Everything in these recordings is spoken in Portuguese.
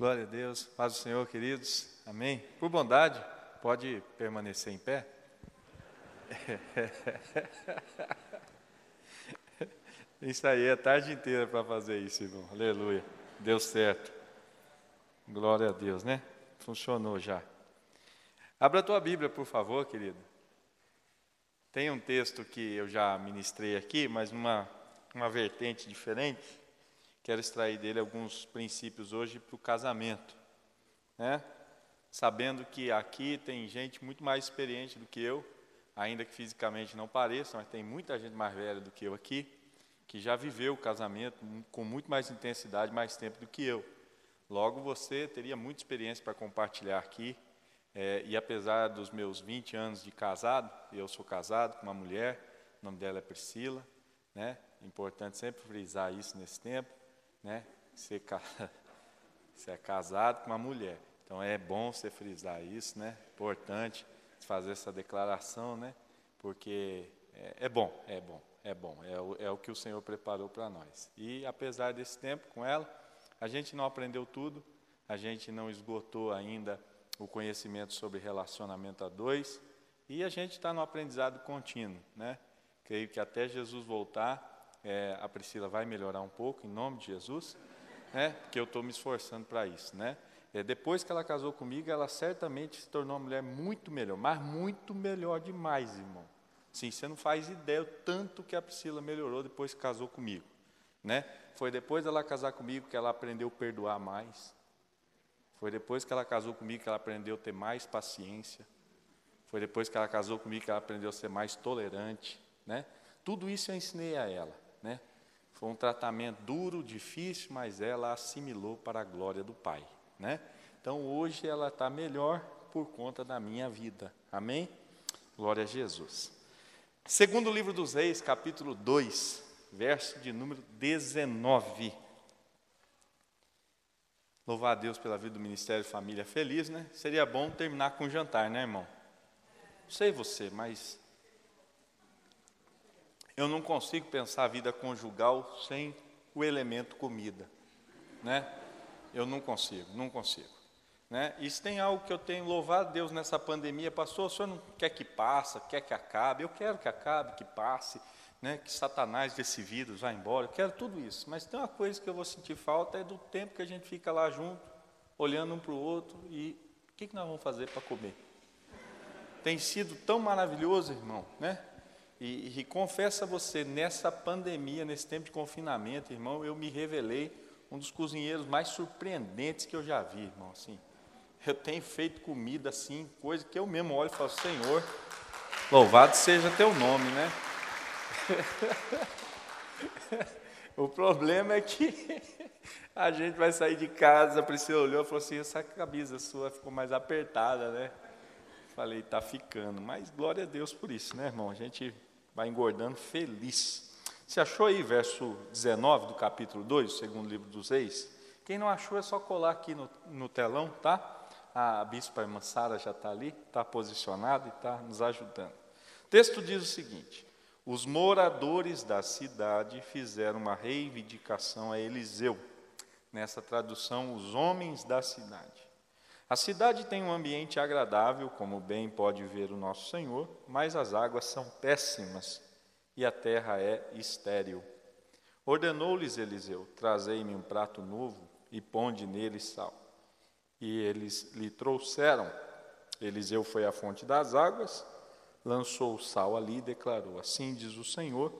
Glória a Deus, paz do Senhor, queridos, amém? Por bondade, pode permanecer em pé? Isso aí, a tarde inteira para fazer isso, irmão, aleluia, deu certo, glória a Deus, né? Funcionou já. Abra a tua Bíblia, por favor, querido. Tem um texto que eu já ministrei aqui, mas uma vertente diferente. Quero extrair dele alguns princípios hoje para o casamento, né? Sabendo que aqui tem gente muito mais experiente do que eu, ainda que fisicamente não pareça, mas tem muita gente mais velha do que eu aqui, que já viveu o casamento com muito mais intensidade, mais tempo do que eu. Logo, você teria muita experiência para compartilhar aqui, e apesar dos meus 20 anos de casado, eu sou casado com uma mulher, o nome dela é Priscila, né? Importante sempre frisar isso nesse tempo, né? Você é casado com uma mulher, então é bom você frisar isso, né? Importante fazer essa declaração, né? Porque é bom, é o que o Senhor preparou para nós. E apesar desse tempo com ela, a gente não aprendeu tudo, a gente não esgotou ainda o conhecimento sobre relacionamento a dois, e a gente está no aprendizado contínuo, né? Creio que até Jesus voltar, a Priscila vai melhorar um pouco, em nome de Jesus, né? Porque eu estou me esforçando para isso, né? Depois que ela casou comigo, ela certamente se tornou uma mulher muito melhor, mas muito melhor demais, irmão. Sim, você não faz ideia o tanto que a Priscila melhorou depois que casou comigo, né? Foi depois dela casar comigo que ela aprendeu a perdoar mais. Foi depois que ela casou comigo que ela aprendeu a ter mais paciência. Foi depois que ela casou comigo que ela aprendeu a ser mais tolerante, né? Tudo isso eu ensinei a ela, né? Foi um tratamento duro, difícil, mas ela assimilou para a glória do Pai, né? Então hoje ela está melhor por conta da minha vida, amém? Glória a Jesus. Segundo livro dos Reis, capítulo 2, verso de número 19. Louvar a Deus pela vida do Ministério Família Feliz, né? Seria bom terminar com jantar, né, irmão? Não sei você, mas eu não consigo pensar a vida conjugal sem o elemento comida, né? Eu não consigo, né? Isso tem algo que eu tenho louvado a Deus nessa pandemia. Pastor, o senhor não quer que passe, quer que acabe? Eu quero que acabe, que passe, né? Que Satanás desse vírus vá embora, eu quero tudo isso. Mas tem uma coisa que eu vou sentir falta, é do tempo que a gente fica lá junto, olhando um para o outro, e o que nós vamos fazer para comer? Tem sido tão maravilhoso, irmão, né? E confesso a você, nessa pandemia, nesse tempo de confinamento, irmão, eu me revelei um dos cozinheiros mais surpreendentes que eu já vi, irmão, assim. Eu tenho feito comida, assim, coisa que eu mesmo olho e falo, Senhor, louvado seja teu nome, né? O problema é que a gente vai sair de casa, a Priscila olhou e falou assim, essa camisa sua ficou mais apertada, né? Falei, tá ficando, mas glória a Deus por isso, né, irmão? A gente vai engordando feliz. Você achou aí verso 19 do capítulo 2, do segundo livro dos Reis? Quem não achou é só colar aqui no telão, tá? A bispa irmã Sara já está ali, está posicionada e está nos ajudando. O texto diz o seguinte: os moradores da cidade fizeram uma reivindicação a Eliseu. Nessa tradução, os homens da cidade. A cidade tem um ambiente agradável, como bem pode ver o nosso Senhor, mas as águas são péssimas e a terra é estéril. Ordenou-lhes Eliseu, trazei-me um prato novo e ponde nele sal. E eles lhe trouxeram. Eliseu foi à fonte das águas, lançou o sal ali e declarou, assim diz o Senhor,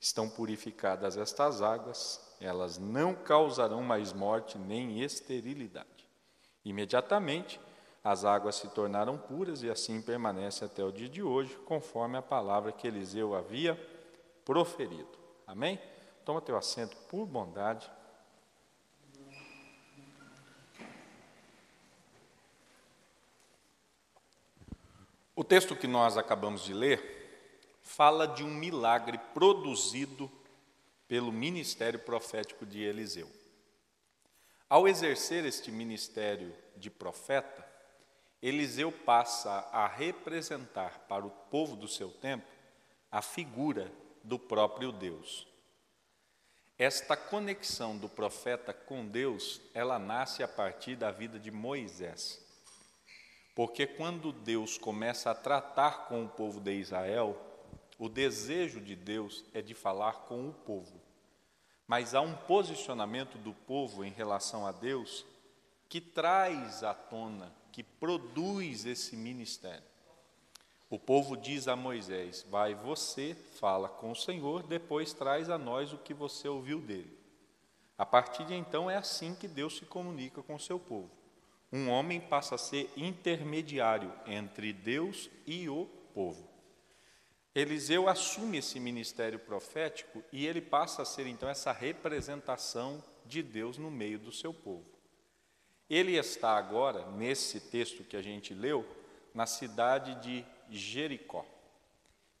estão purificadas estas águas, elas não causarão mais morte nem esterilidade. Imediatamente, as águas se tornaram puras e assim permanece até o dia de hoje, conforme a palavra que Eliseu havia proferido. Amém? Toma teu assento por bondade. O texto que nós acabamos de ler fala de um milagre produzido pelo ministério profético de Eliseu. Ao exercer este ministério de profeta, Eliseu passa a representar para o povo do seu tempo a figura do próprio Deus. Esta conexão do profeta com Deus, ela nasce a partir da vida de Moisés. Porque quando Deus começa a tratar com o povo de Israel, o desejo de Deus é de falar com o povo. Mas há um posicionamento do povo em relação a Deus que traz à tona, que produz esse ministério. O povo diz a Moisés: vai você, fala com o Senhor, depois traz a nós o que você ouviu dele. A partir de então é assim que Deus se comunica com o seu povo. Um homem passa a ser intermediário entre Deus e o povo. Eliseu assume esse ministério profético e ele passa a ser então essa representação de Deus no meio do seu povo. Ele está agora, nesse texto que a gente leu, na cidade de Jericó.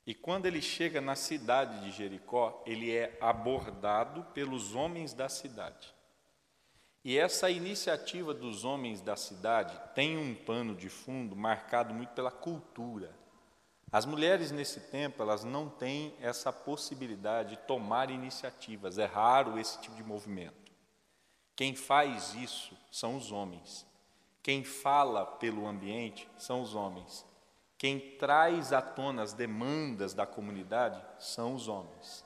E quando ele chega na cidade de Jericó, ele é abordado pelos homens da cidade. E essa iniciativa dos homens da cidade tem um pano de fundo marcado muito pela cultura. As mulheres nesse tempo, elas não têm essa possibilidade de tomar iniciativas, é raro esse tipo de movimento. Quem faz isso são os homens. Quem fala pelo ambiente são os homens. Quem traz à tona as demandas da comunidade são os homens.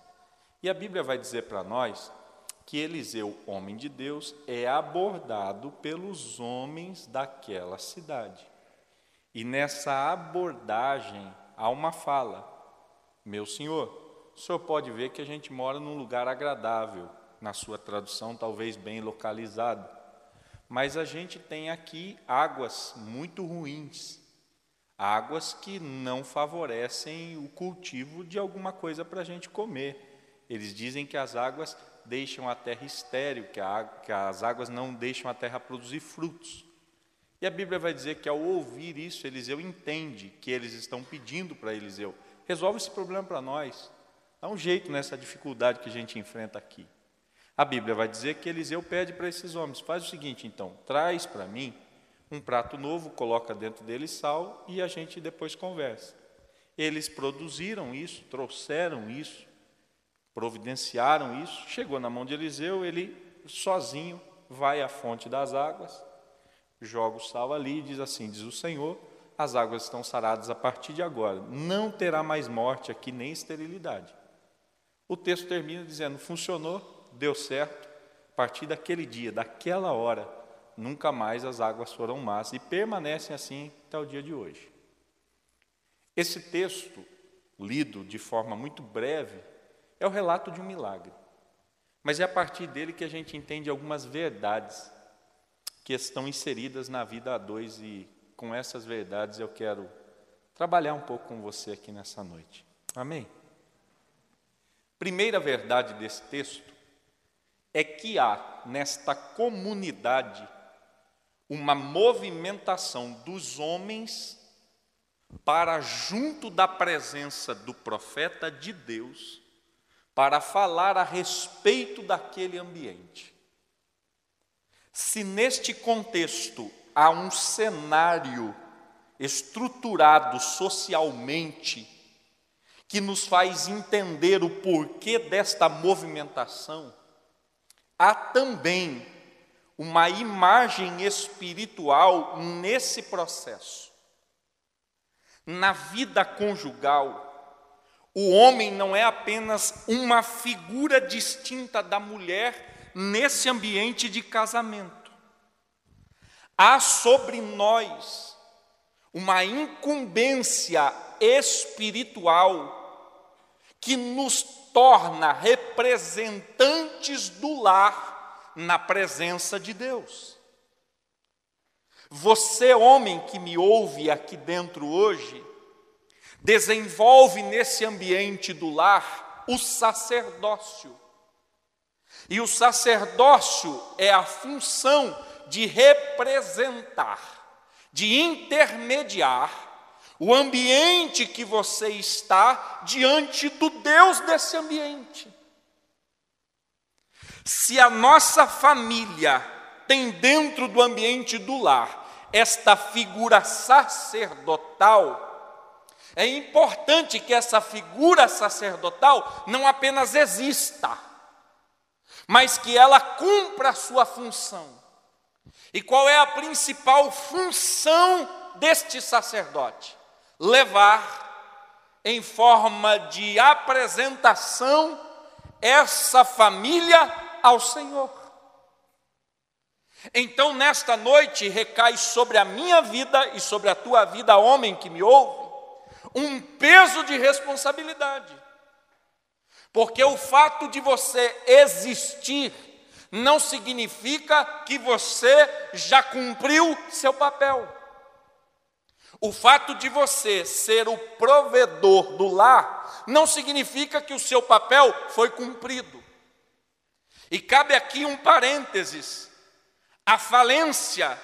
E a Bíblia vai dizer para nós que Eliseu, homem de Deus, é abordado pelos homens daquela cidade. E nessa abordagem há uma fala: meu senhor, o senhor pode ver que a gente mora num lugar agradável, na sua tradução talvez bem localizado, mas a gente tem aqui águas muito ruins. Águas que não favorecem o cultivo de alguma coisa para a gente comer. Eles dizem que as águas deixam a terra estéril, que as águas não deixam a terra produzir frutos. E a Bíblia vai dizer que ao ouvir isso, Eliseu entende que eles estão pedindo para Eliseu: resolve esse problema para nós, dá um jeito nessa dificuldade que a gente enfrenta aqui. A Bíblia vai dizer que Eliseu pede para esses homens: faz o seguinte então, traz para mim um prato novo, coloca dentro dele sal e a gente depois conversa. Eles produziram isso, trouxeram isso, providenciaram isso, chegou na mão de Eliseu, ele sozinho vai à fonte das águas, joga o sal ali e diz assim: diz o Senhor, as águas estão saradas a partir de agora, não terá mais morte aqui nem esterilidade. O texto termina dizendo: funcionou, deu certo, a partir daquele dia, daquela hora, nunca mais as águas foram más e permanecem assim até o dia de hoje. Esse texto, lido de forma muito breve, é o relato de um milagre. Mas é a partir dele que a gente entende algumas verdades que estão inseridas na vida a dois, e com essas verdades eu quero trabalhar um pouco com você aqui nessa noite. Amém? Primeira verdade desse texto é que há nesta comunidade uma movimentação dos homens para junto da presença do profeta de Deus, para falar a respeito daquele ambiente. Se neste contexto há um cenário estruturado socialmente que nos faz entender o porquê desta movimentação, há também uma imagem espiritual nesse processo. Na vida conjugal, o homem não é apenas uma figura distinta da mulher nesse ambiente de casamento. Há sobre nós uma incumbência espiritual que nos torna representantes do lar na presença de Deus. Você, homem que me ouve aqui dentro hoje, desenvolve nesse ambiente do lar o sacerdócio. E o sacerdócio é a função de representar, de intermediar o ambiente que você está diante do Deus desse ambiente. Se a nossa família tem dentro do ambiente do lar esta figura sacerdotal, é importante que essa figura sacerdotal não apenas exista, mas que ela cumpra a sua função. E qual é a principal função deste sacerdote? Levar, em forma de apresentação, essa família ao Senhor. Então, nesta noite, recai sobre a minha vida e sobre a tua vida, homem que me ouve, um peso de responsabilidade. Porque o fato de você existir não significa que você já cumpriu seu papel. O fato de você ser o provedor do lar não significa que o seu papel foi cumprido. E cabe aqui um parênteses. A falência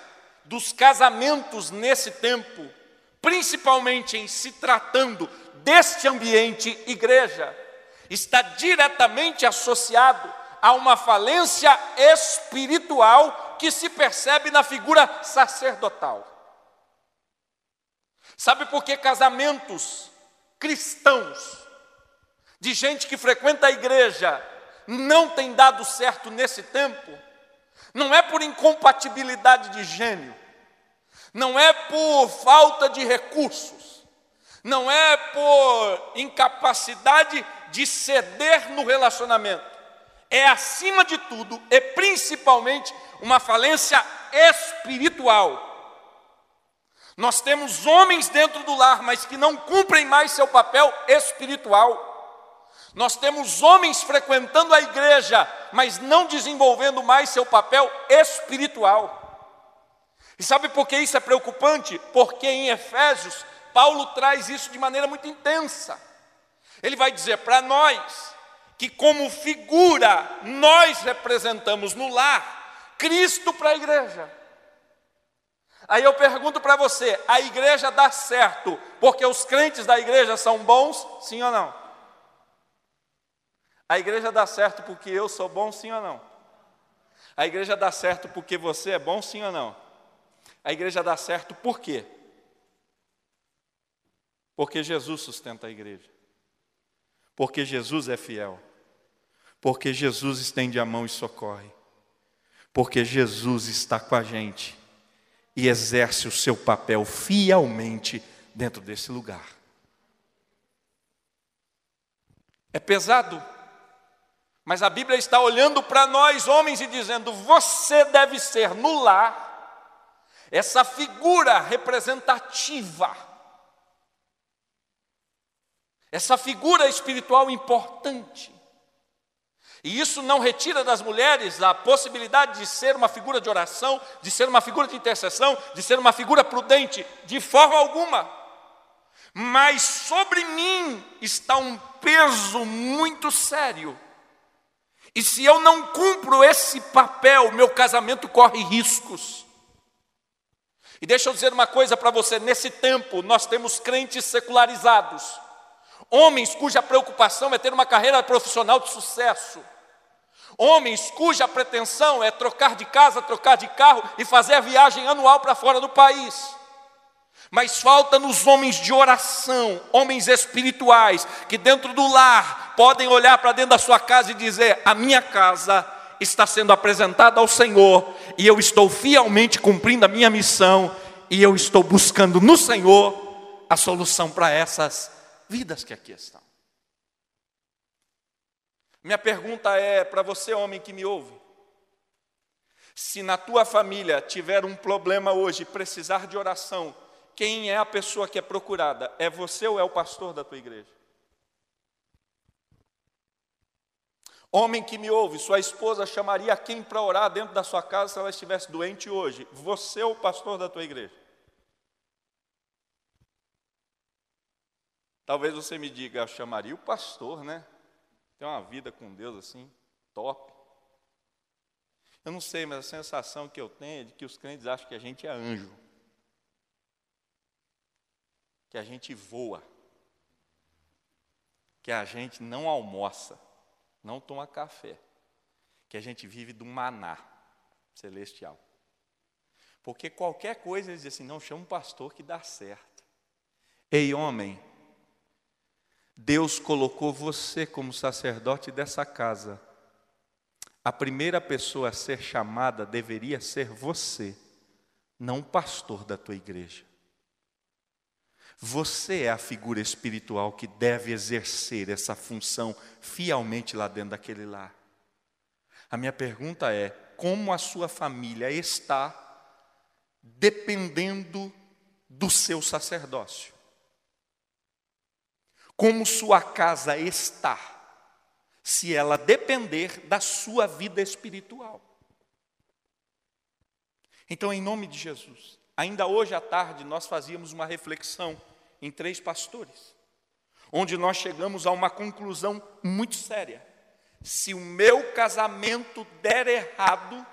dos casamentos nesse tempo, principalmente em se tratando deste ambiente igreja, está diretamente associado a uma falência espiritual que se percebe na figura sacerdotal. Sabe por que casamentos cristãos, de gente que frequenta a igreja, não tem dado certo nesse tempo? Não é por incompatibilidade de gênio, não é por falta de recursos, não é por incapacidade de ceder no relacionamento. É, acima de tudo, e principalmente, uma falência espiritual. Nós temos homens dentro do lar, mas que não cumprem mais seu papel espiritual. Nós temos homens frequentando a igreja, mas não desenvolvendo mais seu papel espiritual. E sabe por que isso é preocupante? Porque em Efésios, Paulo traz isso de maneira muito intensa. Ele vai dizer para nós que, como figura, nós representamos no lar Cristo para a igreja. Aí eu pergunto para você, a igreja dá certo porque os crentes da igreja são bons, sim ou não? A igreja dá certo porque eu sou bom, sim ou não? A igreja dá certo porque você é bom, sim ou não? A igreja dá certo por quê? Porque Jesus sustenta a igreja. Porque Jesus é fiel. Porque Jesus estende a mão e socorre. Porque Jesus está com a gente e exerce o seu papel fielmente dentro desse lugar. É pesado. Mas a Bíblia está olhando para nós, homens, e dizendo: você deve ser no lar essa figura representativa, essa figura espiritual importante. E isso não retira das mulheres a possibilidade de ser uma figura de oração, de ser uma figura de intercessão, de ser uma figura prudente, de forma alguma. Mas sobre mim está um peso muito sério. E se eu não cumpro esse papel, meu casamento corre riscos. E deixa eu dizer uma coisa para você. Nesse tempo, nós temos crentes secularizados. Homens cuja preocupação é ter uma carreira profissional de sucesso. Homens cuja pretensão é trocar de casa, trocar de carro e fazer a viagem anual para fora do país. Mas falta-nos homens de oração, homens espirituais, que dentro do lar podem olhar para dentro da sua casa e dizer: a minha casa está sendo apresentada ao Senhor, e eu estou fielmente cumprindo a minha missão, e eu estou buscando no Senhor a solução para essas vidas que aqui estão. Minha pergunta é para você, homem que me ouve: se na tua família tiver um problema hoje, precisar de oração, quem é a pessoa que é procurada? É você ou é o pastor da tua igreja? Homem que me ouve, sua esposa chamaria quem para orar dentro da sua casa se ela estivesse doente hoje? Você ou o pastor da tua igreja? Talvez você me diga: eu chamaria o pastor, né? Tem uma vida com Deus assim, top. Eu não sei, mas a sensação que eu tenho é de que os crentes acham que a gente é anjo. Que a gente voa, que a gente não almoça, não toma café, que a gente vive do maná celestial. Porque qualquer coisa eles dizem assim: não, chama um pastor que dá certo. Ei, homem, Deus colocou você como sacerdote dessa casa. A primeira pessoa a ser chamada deveria ser você, não o pastor da tua igreja. Você é a figura espiritual que deve exercer essa função fielmente lá dentro daquele lar. A minha pergunta é, como a sua família está dependendo do seu sacerdócio? Como sua casa está, se ela depender da sua vida espiritual? Então, em nome de Jesus, ainda hoje à tarde nós fazíamos uma reflexão em 3 pastores, onde nós chegamos a uma conclusão muito séria. Se o meu casamento der errado,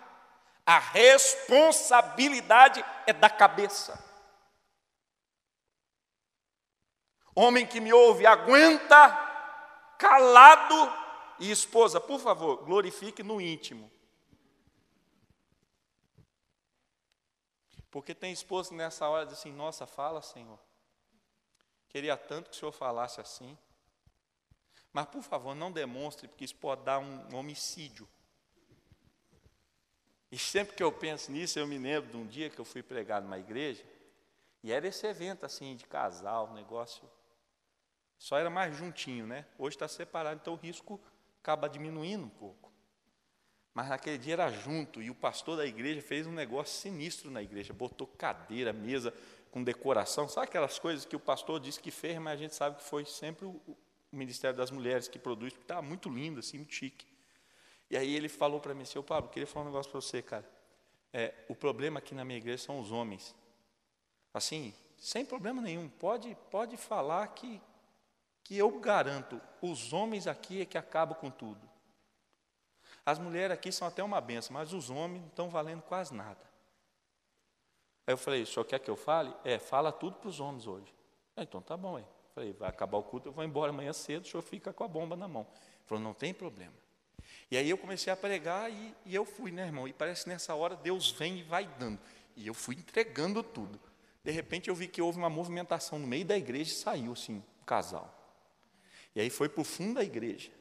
a responsabilidade é da cabeça. Homem que me ouve, aguenta calado. E esposa, por favor, glorifique no íntimo. Porque tem esposa que nessa hora diz assim, nossa, fala, Senhor. Queria tanto que o Senhor falasse assim. Mas, por favor, não demonstre, porque isso pode dar um homicídio. E sempre que eu penso nisso, eu me lembro de um dia que eu fui pregar numa igreja, e era esse evento assim de casal, negócio. Só era mais juntinho, né? Hoje está separado, então o risco acaba diminuindo um pouco. Mas naquele dia era junto, e o pastor da igreja fez um negócio sinistro na igreja. Botou cadeira, mesa, com decoração. Sabe aquelas coisas que o pastor disse que fez, mas a gente sabe que foi sempre o Ministério das Mulheres que produz, porque estava muito lindo, assim, muito chique. E aí ele falou para mim, seu Pablo, eu queria falar um negócio para você, cara. O problema aqui na minha igreja são os homens. Assim, sem problema nenhum, pode falar que eu garanto, os homens aqui é que acabam com tudo. As mulheres aqui são até uma benção, mas os homens não estão valendo quase nada. Aí eu falei, o senhor quer que eu fale? Fala tudo para os homens hoje. Então tá bom, hein? Falei, vai acabar o culto, eu vou embora amanhã cedo, o senhor fica com a bomba na mão. Ele falou, não tem problema. E aí eu comecei a pregar e eu fui, né, irmão? E parece que nessa hora Deus vem e vai dando. E eu fui entregando tudo. De repente eu vi que houve uma movimentação no meio da igreja e saiu, assim, um casal. E aí foi para o fundo da igreja.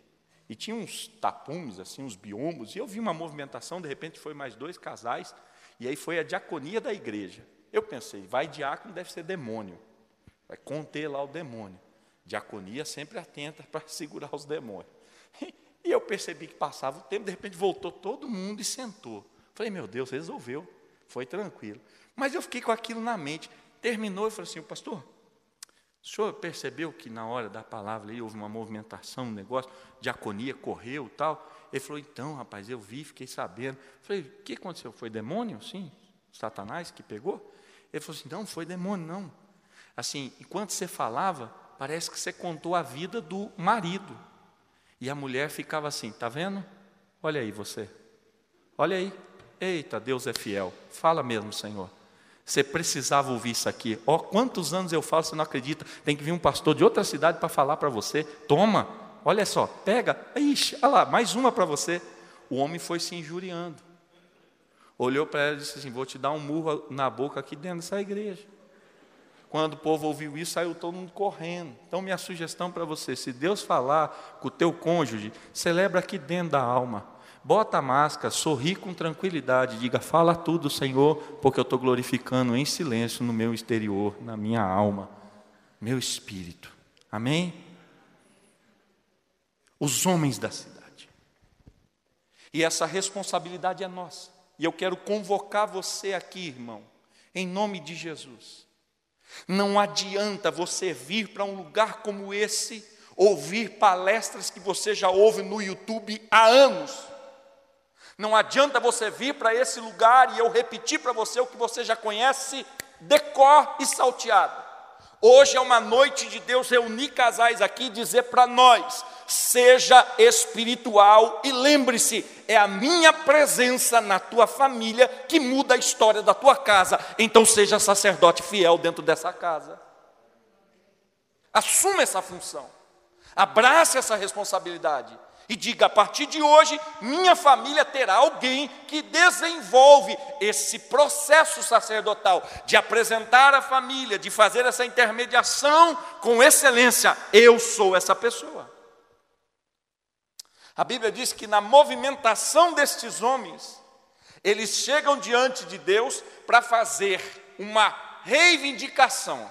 E tinha uns tapumes, assim, uns biombos. E eu vi uma movimentação, de repente foi mais 2 casais. E aí foi a diaconia da igreja. Eu pensei, vai diácono, deve ser demônio. Vai conter lá o demônio. Diaconia sempre atenta para segurar os demônios. E eu percebi que passava o tempo, de repente voltou todo mundo e sentou. Falei, meu Deus, resolveu. Foi tranquilo. Mas eu fiquei com aquilo na mente. Terminou e falei assim, pastor, o senhor percebeu que na hora da palavra aí houve uma movimentação, um negócio, diaconia correu e tal? Ele falou, então, rapaz, eu vi, fiquei sabendo. Falei, o que aconteceu? Foi demônio? Sim, Satanás que pegou? Ele falou assim, não, foi demônio, não. Assim, enquanto você falava, parece que você contou a vida do marido. E a mulher ficava assim, tá vendo? Olha aí você. Olha aí. Eita, Deus é fiel. Fala mesmo, Senhor. Você precisava ouvir isso aqui. Ó, quantos anos eu falo, você não acredita. Tem que vir um pastor de outra cidade para falar para você. Toma, olha só, pega. Ixi, olha lá, mais uma para você. O homem foi se injuriando. Olhou para ela e disse assim, vou te dar um murro na boca aqui dentro dessa igreja. Quando o povo ouviu isso, saiu todo mundo correndo. Então, minha sugestão para você, se Deus falar com o teu cônjuge, celebra aqui dentro da alma. Bota a máscara, sorri com tranquilidade, diga, fala tudo, Senhor, porque eu estou glorificando em silêncio no meu exterior, na minha alma, meu espírito. Amém? Os homens da cidade. E essa responsabilidade é nossa. E eu quero convocar você aqui, irmão, em nome de Jesus. Não adianta você vir para um lugar como esse, ouvir palestras que você já ouve no YouTube há anos. Não adianta você vir para esse lugar e eu repetir para você o que você já conhece, de cor e salteado. Hoje é uma noite de Deus reunir casais aqui e dizer para nós, seja espiritual e lembre-se, é a minha presença na tua família que muda a história da tua casa. Então seja sacerdote fiel dentro dessa casa. Assuma essa função. Abrace essa responsabilidade. E diga, a partir de hoje, minha família terá alguém que desenvolve esse processo sacerdotal de apresentar a família, de fazer essa intermediação com excelência. Eu sou essa pessoa. A Bíblia diz que na movimentação destes homens, eles chegam diante de Deus para fazer uma reivindicação.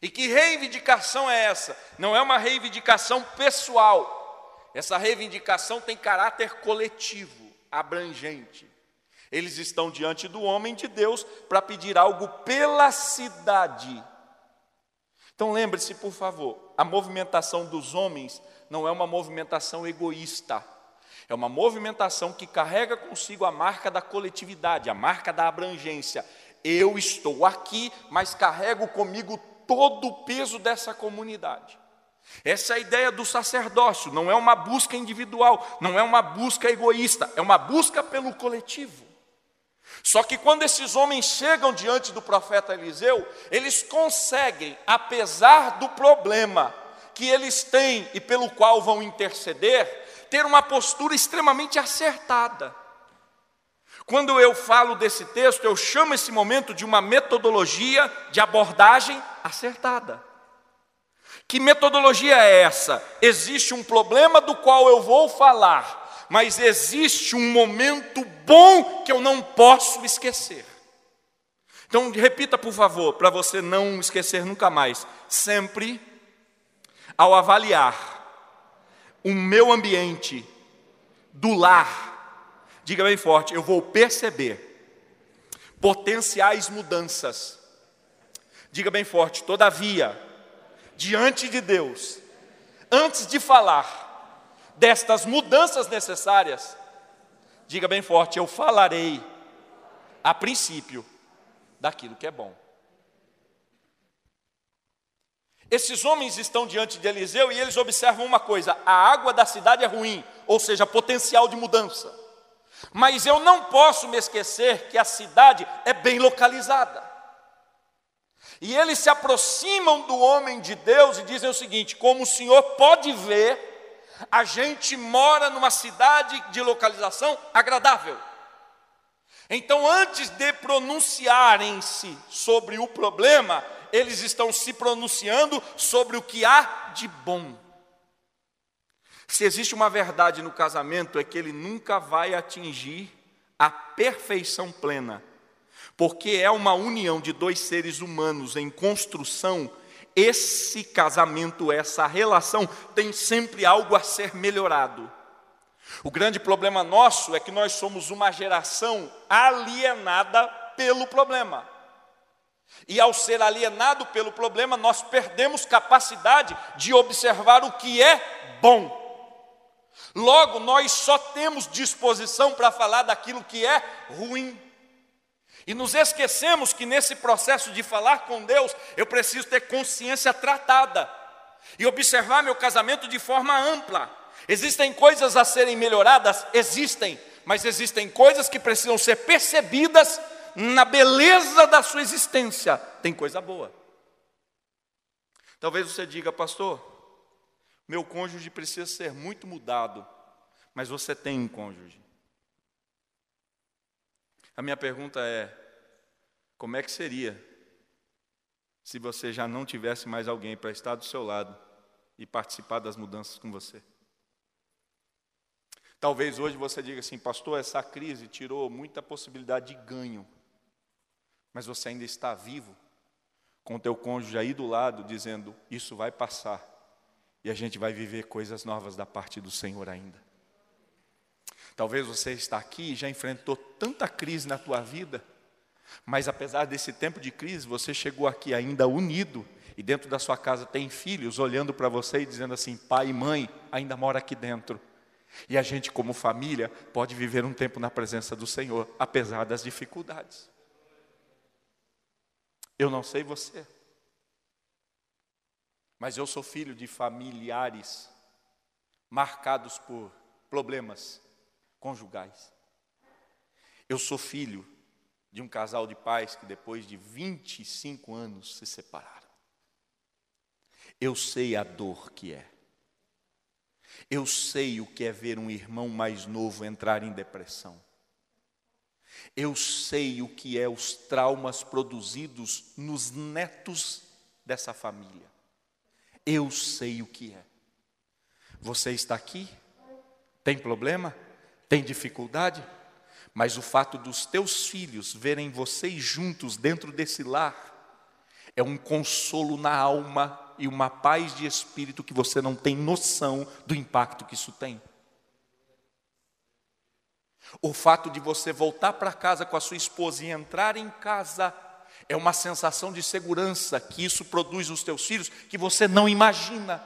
E que reivindicação é essa? Não é uma reivindicação pessoal. Essa reivindicação tem caráter coletivo, abrangente. Eles estão diante do homem de Deus para pedir algo pela cidade. Então lembre-se, por favor, a movimentação dos homens não é uma movimentação egoísta. É uma movimentação que carrega consigo a marca da coletividade, a marca da abrangência. Eu estou aqui, mas carrego comigo todo o peso dessa comunidade. Essa é a ideia do sacerdócio, não é uma busca individual, não é uma busca egoísta, é uma busca pelo coletivo. Só que quando esses homens chegam diante do profeta Eliseu, eles conseguem, apesar do problema que eles têm e pelo qual vão interceder, ter uma postura extremamente acertada. Quando eu falo desse texto, eu chamo esse momento de uma metodologia de abordagem acertada. Que metodologia é essa? Existe um problema do qual eu vou falar, mas existe um momento bom que eu não posso esquecer. Então, repita, por favor, para você não esquecer nunca mais. Sempre, ao avaliar o meu ambiente do lar, diga bem forte, eu vou perceber potenciais mudanças. Diga bem forte, todavia, diante de Deus, antes de falar destas mudanças necessárias, diga bem forte, eu falarei a princípio daquilo que é bom. Esses homens estão diante de Eliseu e eles observam uma coisa: a água da cidade é ruim, ou seja, potencial de mudança. Mas eu não posso me esquecer que a cidade é bem localizada. E eles se aproximam do homem de Deus e dizem o seguinte: como o senhor pode ver, a gente mora numa cidade de localização agradável. Então, antes de pronunciarem-se sobre o problema, eles estão se pronunciando sobre o que há de bom. Se existe uma verdade no casamento, é que ele nunca vai atingir a perfeição plena, porque é uma união de dois seres humanos em construção. Esse casamento, essa relação, tem sempre algo a ser melhorado. O grande problema nosso é que nós somos uma geração alienada pelo problema. E ao ser alienado pelo problema, nós perdemos capacidade de observar o que é bom. Logo, nós só temos disposição para falar daquilo que é ruim. E nos esquecemos que nesse processo de falar com Deus, eu preciso ter consciência tratada e observar meu casamento de forma ampla. Existem coisas a serem melhoradas? Existem. Mas existem coisas que precisam ser percebidas na beleza da sua existência. Tem coisa boa. Talvez você diga: pastor, meu cônjuge precisa ser muito mudado. Mas você tem um cônjuge. A minha pergunta é: como é que seria se você já não tivesse mais alguém para estar do seu lado e participar das mudanças com você? Talvez hoje você diga assim: pastor, essa crise tirou muita possibilidade de ganho. Mas você ainda está vivo, com o teu cônjuge aí do lado, dizendo: isso vai passar, e a gente vai viver coisas novas da parte do Senhor ainda. Talvez você está aqui e já enfrentou tanta crise na tua vida, mas apesar desse tempo de crise, você chegou aqui ainda unido, e dentro da sua casa tem filhos olhando para você e dizendo assim: pai e mãe ainda moram aqui dentro. E a gente, como família, pode viver um tempo na presença do Senhor, apesar das dificuldades. Eu não sei você, mas eu sou filho de familiares marcados por problemas conjugais. Eu sou filho de um casal de pais que depois de 25 anos se separaram. Eu sei a dor que é. Eu sei o que é ver um irmão mais novo entrar em depressão. Eu sei o que é os traumas produzidos nos netos dessa família. Eu sei o que é. Você está aqui Tem problema? Tem dificuldade? Mas o fato dos teus filhos verem vocês juntos dentro desse lar é um consolo na alma e uma paz de espírito que você não tem noção do impacto que isso tem. O fato de você voltar para casa com a sua esposa e entrar em casa é uma sensação de segurança que isso produz nos teus filhos que você não imagina.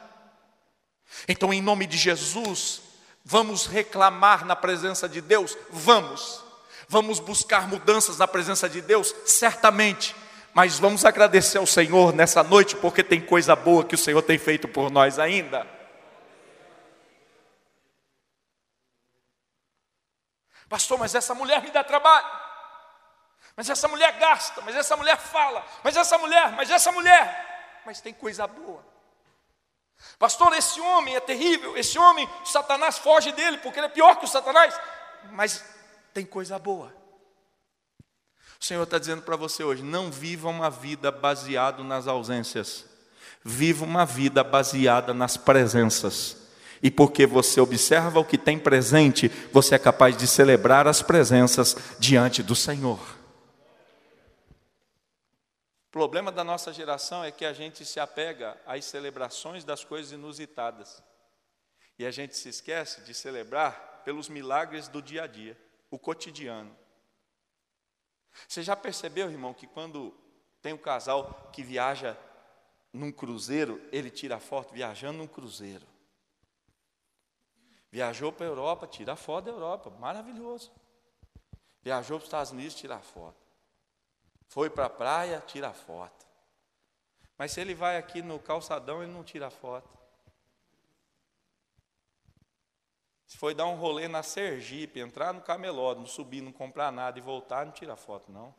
Então, em nome de Jesus, vamos reclamar na presença de Deus? Vamos. Vamos buscar mudanças na presença de Deus? Certamente. Mas vamos agradecer ao Senhor nessa noite, porque tem coisa boa que o Senhor tem feito por nós ainda. Pastor, mas essa mulher me dá trabalho. Mas essa mulher gasta, mas essa mulher fala, mas essa mulher. Mas tem coisa boa. Pastor, esse homem é terrível, esse homem, Satanás foge dele, porque ele é pior que o Satanás. Mas tem coisa boa. O Senhor está dizendo para você hoje, não viva uma vida baseada nas ausências. Viva uma vida baseada nas presenças. E porque você observa o que tem presente, você é capaz de celebrar as presenças diante do Senhor. O problema da nossa geração é que a gente se apega às celebrações das coisas inusitadas. E a gente se esquece de celebrar pelos milagres do dia a dia, o cotidiano. Você já percebeu, irmão, que quando tem um casal que viaja num cruzeiro, ele tira a foto viajando num cruzeiro. Viajou para a Europa, tira a foto da Europa, maravilhoso. Viajou para os Estados Unidos, tira a foto. Foi para a praia, tira a foto. Mas se ele vai aqui no calçadão, ele não tira a foto. Se foi dar um rolê na Sergipe, entrar no camelódromo, subir, não comprar nada e voltar, não tira foto, não.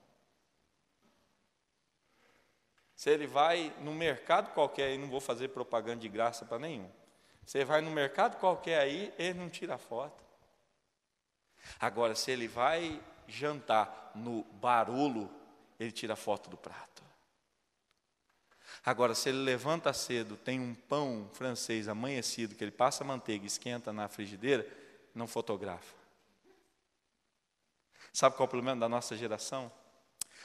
Se ele vai no mercado qualquer, e não vou fazer propaganda de graça para nenhum. Se ele vai no mercado qualquer aí, ele não tira foto. Agora, se ele vai jantar no Barulo, ele tira foto do prato. Agora, se ele levanta cedo, tem um pão francês amanhecido, que ele passa manteiga e esquenta na frigideira, não fotografa. Sabe qual é o problema da nossa geração?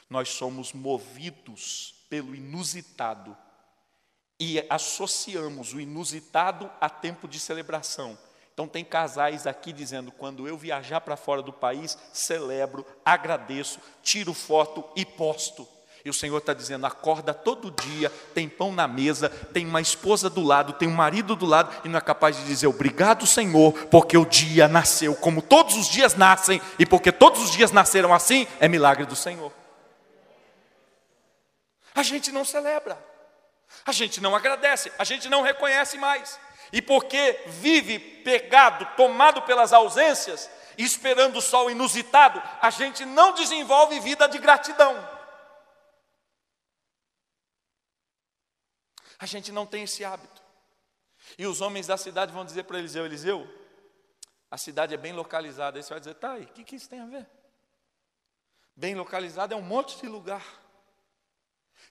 Nós somos movidos pelo inusitado e associamos o inusitado a tempo de celebração. Então, tem casais aqui dizendo, quando eu viajar para fora do país, celebro, agradeço, tiro foto e posto. E o Senhor está dizendo, acorda todo dia, tem pão na mesa, tem uma esposa do lado, tem um marido do lado, e não é capaz de dizer, obrigado, Senhor, porque o dia nasceu, como todos os dias nascem, e porque todos os dias nasceram assim, é milagre do Senhor. A gente não celebra, a gente não agradece, a gente não reconhece mais. E porque vive pegado, tomado pelas ausências, esperando só o inusitado, a gente não desenvolve vida de gratidão. A gente não tem esse hábito. E os homens da cidade vão dizer para Eliseu, Eliseu, a cidade é bem localizada. Aí você vai dizer, tá, e o que isso tem a ver? Bem localizada é um monte de lugar.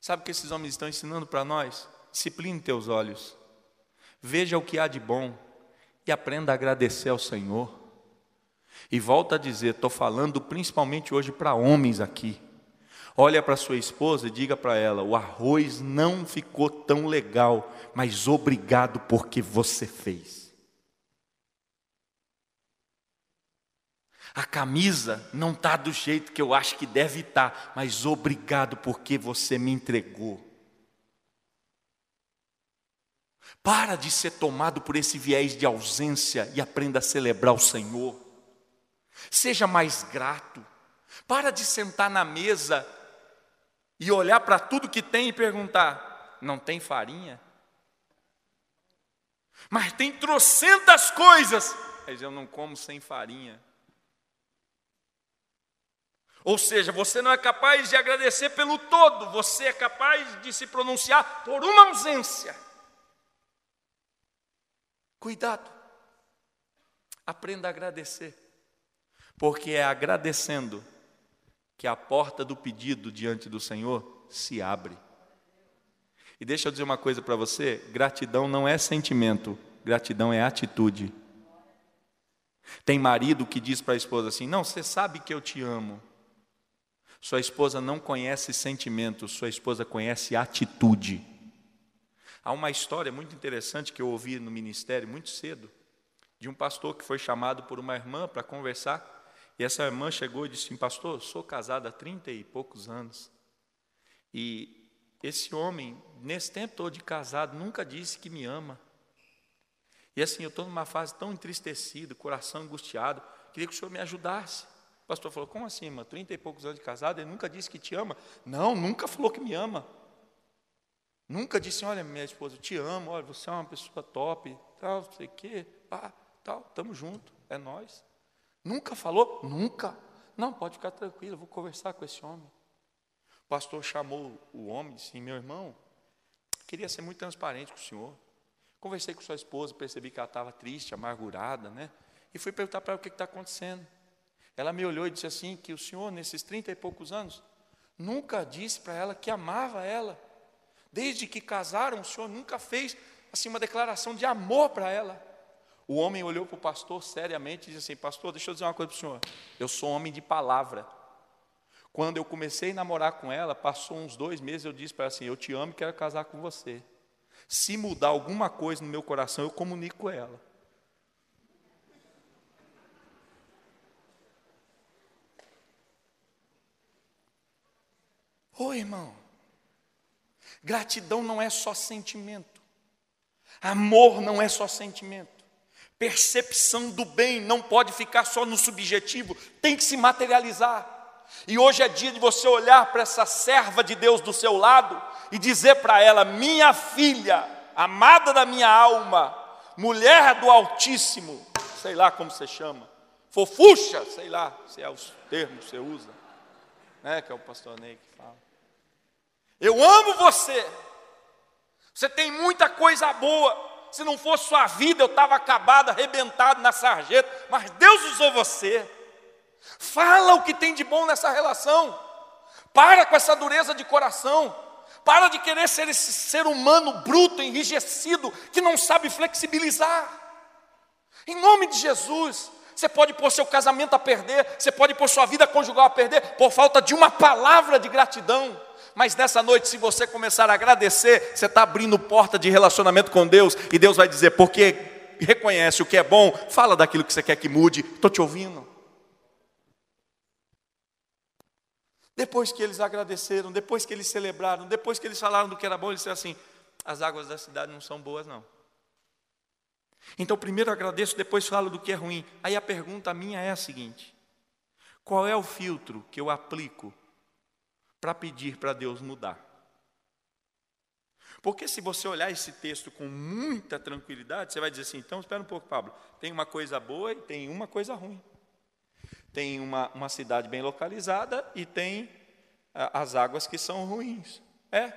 Sabe o que esses homens estão ensinando para nós? Discipline teus olhos. Veja o que há de bom e aprenda a agradecer ao Senhor. E volta a dizer, estou falando principalmente hoje para homens aqui. Olha para sua esposa e diga para ela, o arroz não ficou tão legal, mas obrigado porque você fez. A camisa não está do jeito que eu acho que deve estar, mas obrigado porque você me entregou. Para de ser tomado por esse viés de ausência e aprenda a celebrar o Senhor. Seja mais grato. Para de sentar na mesa e olhar para tudo que tem e perguntar, não tem farinha? Mas tem trocentas coisas. Mas eu não como sem farinha. Ou seja, você não é capaz de agradecer pelo todo, você é capaz de se pronunciar por uma ausência. Cuidado. Aprenda a agradecer. Porque é agradecendo que a porta do pedido diante do Senhor se abre. E deixa eu dizer uma coisa para você, gratidão não é sentimento, gratidão é atitude. Tem marido que diz para a esposa assim: não, você sabe que eu te amo. Sua esposa não conhece sentimentos, sua esposa conhece atitude. Há uma história muito interessante que eu ouvi no ministério muito cedo, de um pastor que foi chamado por uma irmã para conversar, e essa irmã chegou e disse: pastor, eu sou casada há 30 e poucos anos, e esse homem, nesse tempo todo de casado, nunca disse que me ama. E assim, eu estou numa fase tão entristecida, coração angustiado, queria que o senhor me ajudasse. O pastor falou: como assim, irmã? 30 e poucos anos de casado, ele nunca disse que te ama? Não, nunca falou que me ama. Nunca disse: olha, minha esposa, eu te amo, olha, você é uma pessoa top, tal, não sei o quê, pá, tal, estamos juntos, é nós. Nunca falou? Nunca. Não, pode ficar tranquilo, eu vou conversar com esse homem. O pastor chamou o homem e disse: meu irmão, queria ser muito transparente com o senhor. Conversei com sua esposa, percebi que ela estava triste, amargurada, né? E fui perguntar para ela o que está acontecendo. Ela me olhou e disse assim, que o senhor, nesses 30 e poucos anos, nunca disse para ela que amava ela. Desde que casaram, o senhor nunca fez assim uma declaração de amor para ela. O homem olhou para o pastor seriamente e disse assim: pastor, deixa eu dizer uma coisa para o senhor. Eu sou homem de palavra. Quando eu comecei a namorar com ela, passou uns 2 meses, eu disse para ela assim: eu te amo e quero casar com você. Se mudar alguma coisa no meu coração, eu comunico com ela. Ô, irmão, gratidão não é só sentimento. Amor não é só sentimento. Percepção do bem não pode ficar só no subjetivo, tem que se materializar. E hoje é dia de você olhar para essa serva de Deus do seu lado e dizer para ela: minha filha, amada da minha alma, mulher do Altíssimo, sei lá como você chama, fofucha, sei lá, se é os termos que você usa, né, que é o pastor Ney que fala. Eu amo você, você tem muita coisa boa, se não fosse sua vida eu estava acabado, arrebentado na sarjeta, mas Deus usou você. Fala o que tem de bom nessa relação, para com essa dureza de coração. Para de querer ser esse ser humano bruto, enrijecido, que não sabe flexibilizar. Em nome de Jesus, você pode pôr seu casamento a perder, você pode pôr sua vida conjugal a perder, por falta de uma palavra de gratidão. Mas nessa noite, se você começar a agradecer, você está abrindo porta de relacionamento com Deus, e Deus vai dizer: porque reconhece o que é bom, fala daquilo que você quer que mude, estou te ouvindo. Depois que eles agradeceram, depois que eles celebraram, depois que eles falaram do que era bom, eles disseram assim: as águas da cidade não são boas, não. Então, primeiro agradeço, depois falo do que é ruim. Aí a pergunta minha é a seguinte: qual é o filtro que eu aplico para pedir para Deus mudar? Porque se você olhar esse texto com muita tranquilidade, você vai dizer assim: então, espera um pouco, Pablo, tem uma coisa boa e tem uma coisa ruim. Tem uma cidade bem localizada e tem as águas que são ruins. É,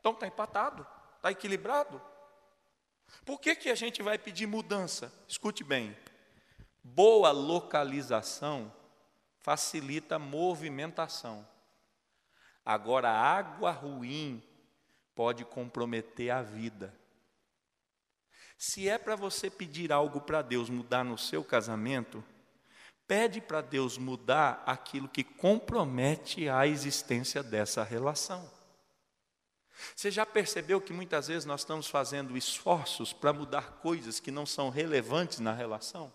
então está empatado, está equilibrado. Por que a gente vai pedir mudança? Escute bem, boa localização facilita movimentação. Agora, água ruim pode comprometer a vida. Se é para você pedir algo para Deus mudar no seu casamento, pede para Deus mudar aquilo que compromete a existência dessa relação. Você já percebeu que muitas vezes nós estamos fazendo esforços para mudar coisas que não são relevantes na relação?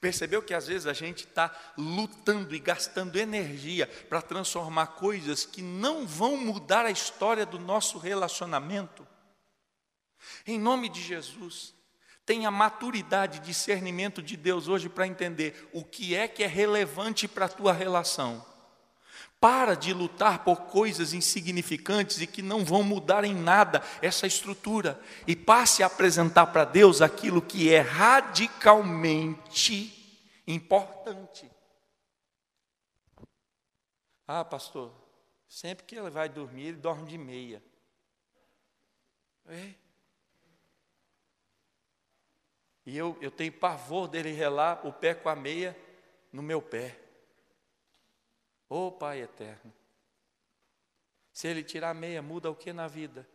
Percebeu que às vezes a gente está lutando e gastando energia para transformar coisas que não vão mudar a história do nosso relacionamento? Em nome de Jesus, tenha maturidade e discernimento de Deus hoje para entender o que é relevante para a tua relação. Para de lutar por coisas insignificantes e que não vão mudar em nada essa estrutura. E passe a apresentar para Deus aquilo que é radicalmente importante. Ah, pastor, sempre que ele vai dormir, ele dorme de meia. É. E eu tenho pavor dele relar o pé com a meia no meu pé. Ô, Pai eterno, se ele tirar a meia, muda o que na vida?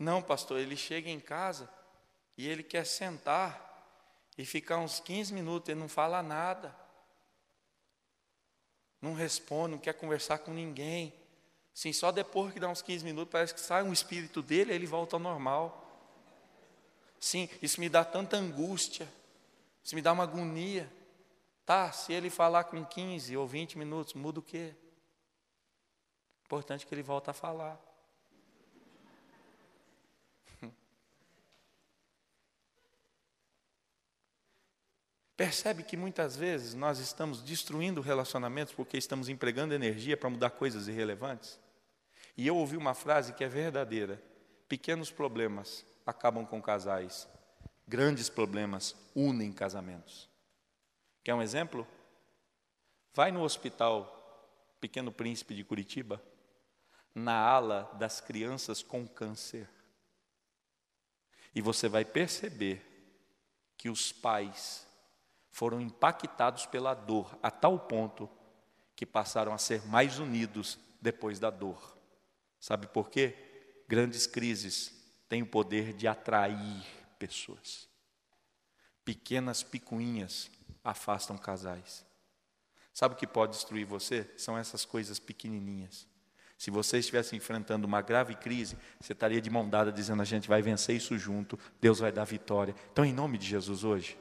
Não, pastor, ele chega em casa e ele quer sentar e ficar uns 15 minutos, ele não fala nada. Não responde, não quer conversar com ninguém. Sim, só depois que dá uns 15 minutos, parece que sai um espírito dele, aí ele volta ao normal. Sim, isso me dá tanta angústia, isso me dá uma agonia. Tá, se ele falar com 15 ou 20 minutos, muda o quê? Importante que ele volte a falar. Percebe que muitas vezes nós estamos destruindo relacionamentos porque estamos empregando energia para mudar coisas irrelevantes? E eu ouvi uma frase que é verdadeira. Pequenos problemas acabam com casais. Grandes problemas unem casamentos. Quer um exemplo? Vai no hospital Pequeno Príncipe de Curitiba, na ala das crianças com câncer. E você vai perceber que os pais foram impactados pela dor, a tal ponto que passaram a ser mais unidos depois da dor. Sabe por quê? Grandes crises têm o poder de atrair pessoas. Pequenas picuinhas afastam casais. Sabe o que pode destruir você? São essas coisas pequenininhas. Se você estivesse enfrentando uma grave crise, você estaria de mão dada dizendo, a gente vai vencer isso junto, Deus vai dar vitória. Então, em nome de Jesus hoje,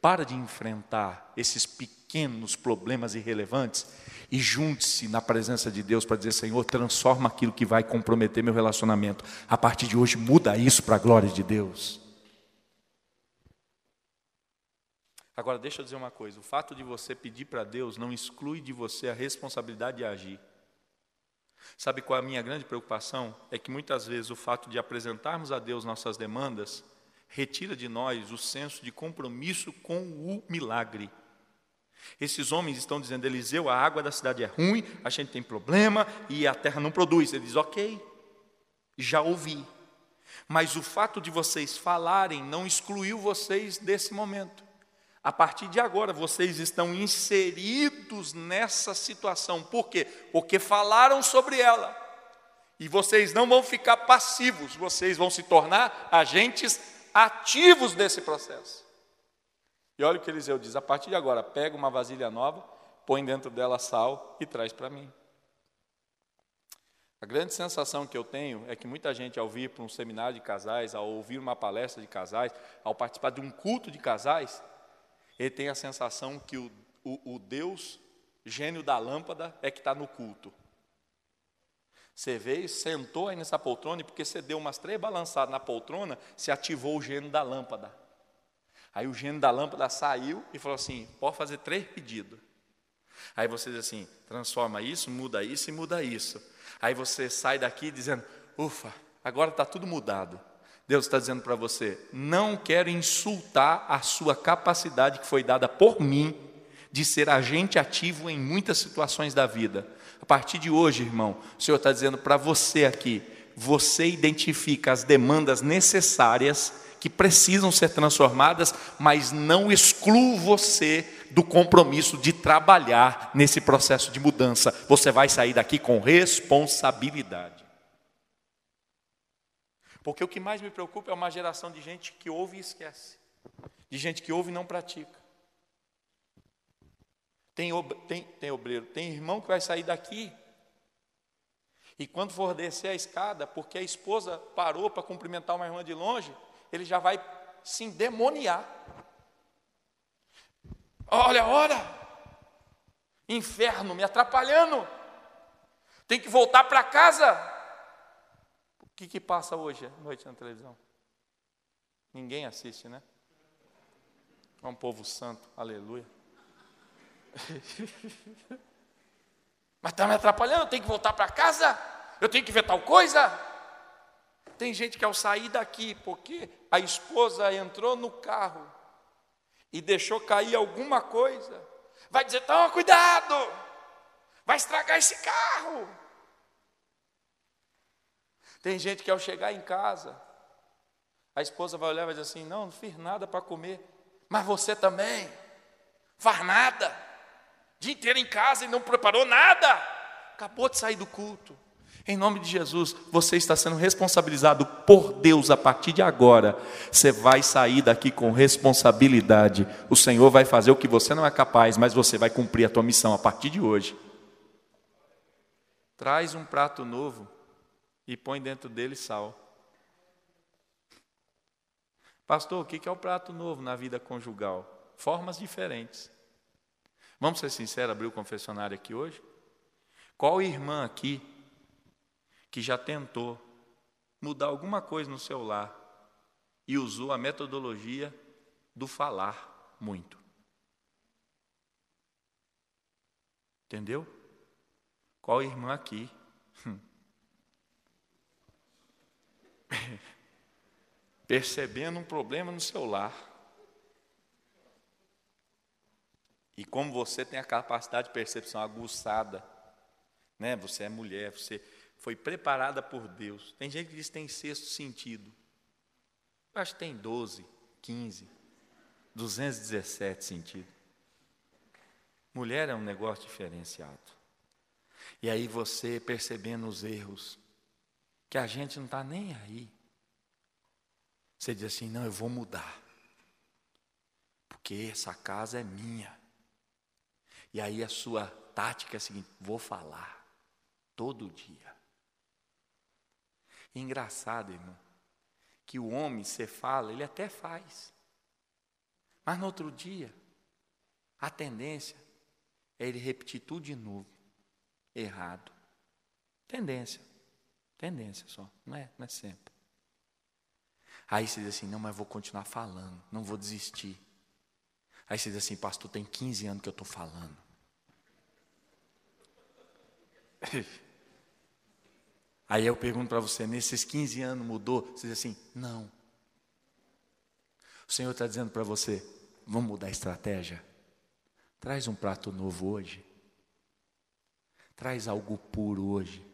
para de enfrentar esses pequenos problemas irrelevantes e junte-se na presença de Deus para dizer, Senhor, transforma aquilo que vai comprometer meu relacionamento. A partir de hoje, muda isso para a glória de Deus. Agora, deixa eu dizer uma coisa. O fato de você pedir para Deus não exclui de você a responsabilidade de agir. Sabe qual é a minha grande preocupação? É que muitas vezes o fato de apresentarmos a Deus nossas demandas retira de nós o senso de compromisso com o milagre. Esses homens estão dizendo, Eliseu, a água da cidade é ruim, a gente tem problema e a terra não produz. Ele diz, ok, já ouvi. Mas o fato de vocês falarem não excluiu vocês desse momento. A partir de agora, vocês estão inseridos nessa situação. Por quê? Porque falaram sobre ela. E vocês não vão ficar passivos, vocês vão se tornar agentes ativos desse processo. E olha o que Eliseu diz, a partir de agora, pega uma vasilha nova, põe dentro dela sal e traz para mim. A grande sensação que eu tenho é que muita gente, ao vir para um seminário de casais, ao ouvir uma palestra de casais, ao participar de um culto de casais, ele tem a sensação que o Deus, gênio da lâmpada, é que está no culto. Você veio, sentou aí nessa poltrona, e porque você deu umas 3 balançadas na poltrona, se ativou o gênio da lâmpada. Aí o gênio da lâmpada saiu e falou assim, pode fazer 3 pedidos. Aí você diz assim, transforma isso, muda isso e muda isso. Aí você sai daqui dizendo, ufa, agora está tudo mudado. Deus está dizendo para você, não quero insultar a sua capacidade que foi dada por mim de ser agente ativo em muitas situações da vida. A partir de hoje, irmão, o Senhor está dizendo para você aqui, você identifica as demandas necessárias que precisam ser transformadas, mas não exclua você do compromisso de trabalhar nesse processo de mudança. Você vai sair daqui com responsabilidade. Porque o que mais me preocupa é uma geração de gente que ouve e esquece, de gente que ouve e não pratica. Tem obreiro, tem irmão que vai sair daqui e quando for descer a escada, porque a esposa parou para cumprimentar uma irmã de longe, ele já vai se endemoniar. Olha, inferno me atrapalhando, tem que voltar para casa. O que passa hoje à noite na televisão? Ninguém assiste, né? É um povo santo, aleluia. Mas está me atrapalhando, eu tenho que voltar para casa, eu tenho que ver tal coisa. Tem gente que ao sair daqui, porque a esposa entrou no carro e deixou cair alguma coisa, vai dizer, toma cuidado, vai estragar esse carro. Tem gente que ao chegar em casa, a esposa vai olhar e vai dizer assim, não fiz nada para comer, mas você também, faz nada. O dia inteiro em casa e não preparou nada. Acabou de sair do culto. Em nome de Jesus, você está sendo responsabilizado por Deus a partir de agora. Você vai sair daqui com responsabilidade. O Senhor vai fazer o que você não é capaz, mas você vai cumprir a tua missão a partir de hoje. Traz um prato novo e põe dentro dele sal. Pastor, o que é o prato novo na vida conjugal? Formas diferentes. Vamos ser sinceros, abrir o confessionário aqui hoje? Qual irmã aqui que já tentou mudar alguma coisa no seu lar e usou a metodologia do falar muito? Entendeu? Qual irmã aqui? Percebendo um problema no seu lar. E como você tem a capacidade de percepção aguçada, né? Você é mulher, você foi preparada por Deus. Tem gente que diz que tem sexto sentido. Eu acho que tem 12, 15, 217 sentidos. Mulher é um negócio diferenciado. E aí você percebendo os erros, que a gente não está nem aí. Você diz assim, não, eu vou mudar. Porque essa casa é minha. E aí a sua tática é a seguinte, vou falar todo dia. Engraçado, irmão, que o homem, você fala, ele até faz. Mas no outro dia, a tendência é ele repetir tudo de novo. Errado. Tendência. Tendência só. Não é sempre. Aí você diz assim, não, mas vou continuar falando. Não vou desistir. Aí você diz assim, pastor, tem 15 anos que eu estou falando. Aí eu pergunto para você, nesses 15 anos mudou? Você diz assim, não. O Senhor está dizendo para você, vamos mudar a estratégia? Traz um prato novo hoje. Traz algo puro hoje.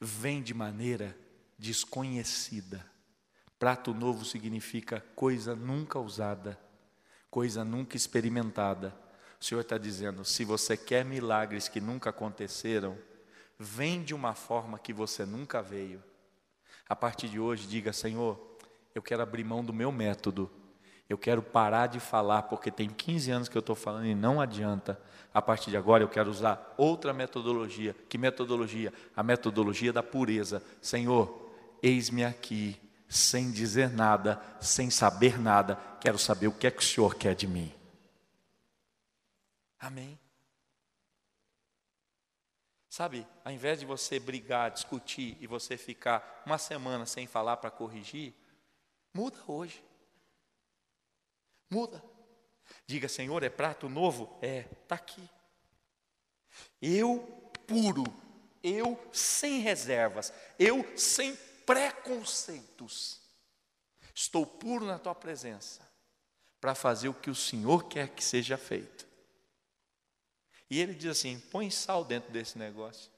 Vem de maneira desconhecida. Prato novo significa coisa nunca usada, coisa nunca experimentada. O Senhor está dizendo, se você quer milagres que nunca aconteceram, vem de uma forma que você nunca veio. A partir de hoje, diga, Senhor, eu quero abrir mão do meu método. Eu quero parar de falar, porque tem 15 anos que eu estou falando e não adianta. A partir de agora eu quero usar outra metodologia. Que metodologia? A metodologia da pureza. Senhor, eis-me aqui, sem dizer nada, sem saber nada. Quero saber o que é que o Senhor quer de mim. Amém? Sabe, ao invés de você brigar, discutir e você ficar uma semana sem falar para corrigir, muda hoje. Muda. Diga, Senhor, é prato novo? É, está aqui. Eu puro, eu sem reservas, eu sem preconceitos. Estou puro na tua presença para fazer o que o Senhor quer que seja feito. E ele diz assim, põe sal dentro desse negócio.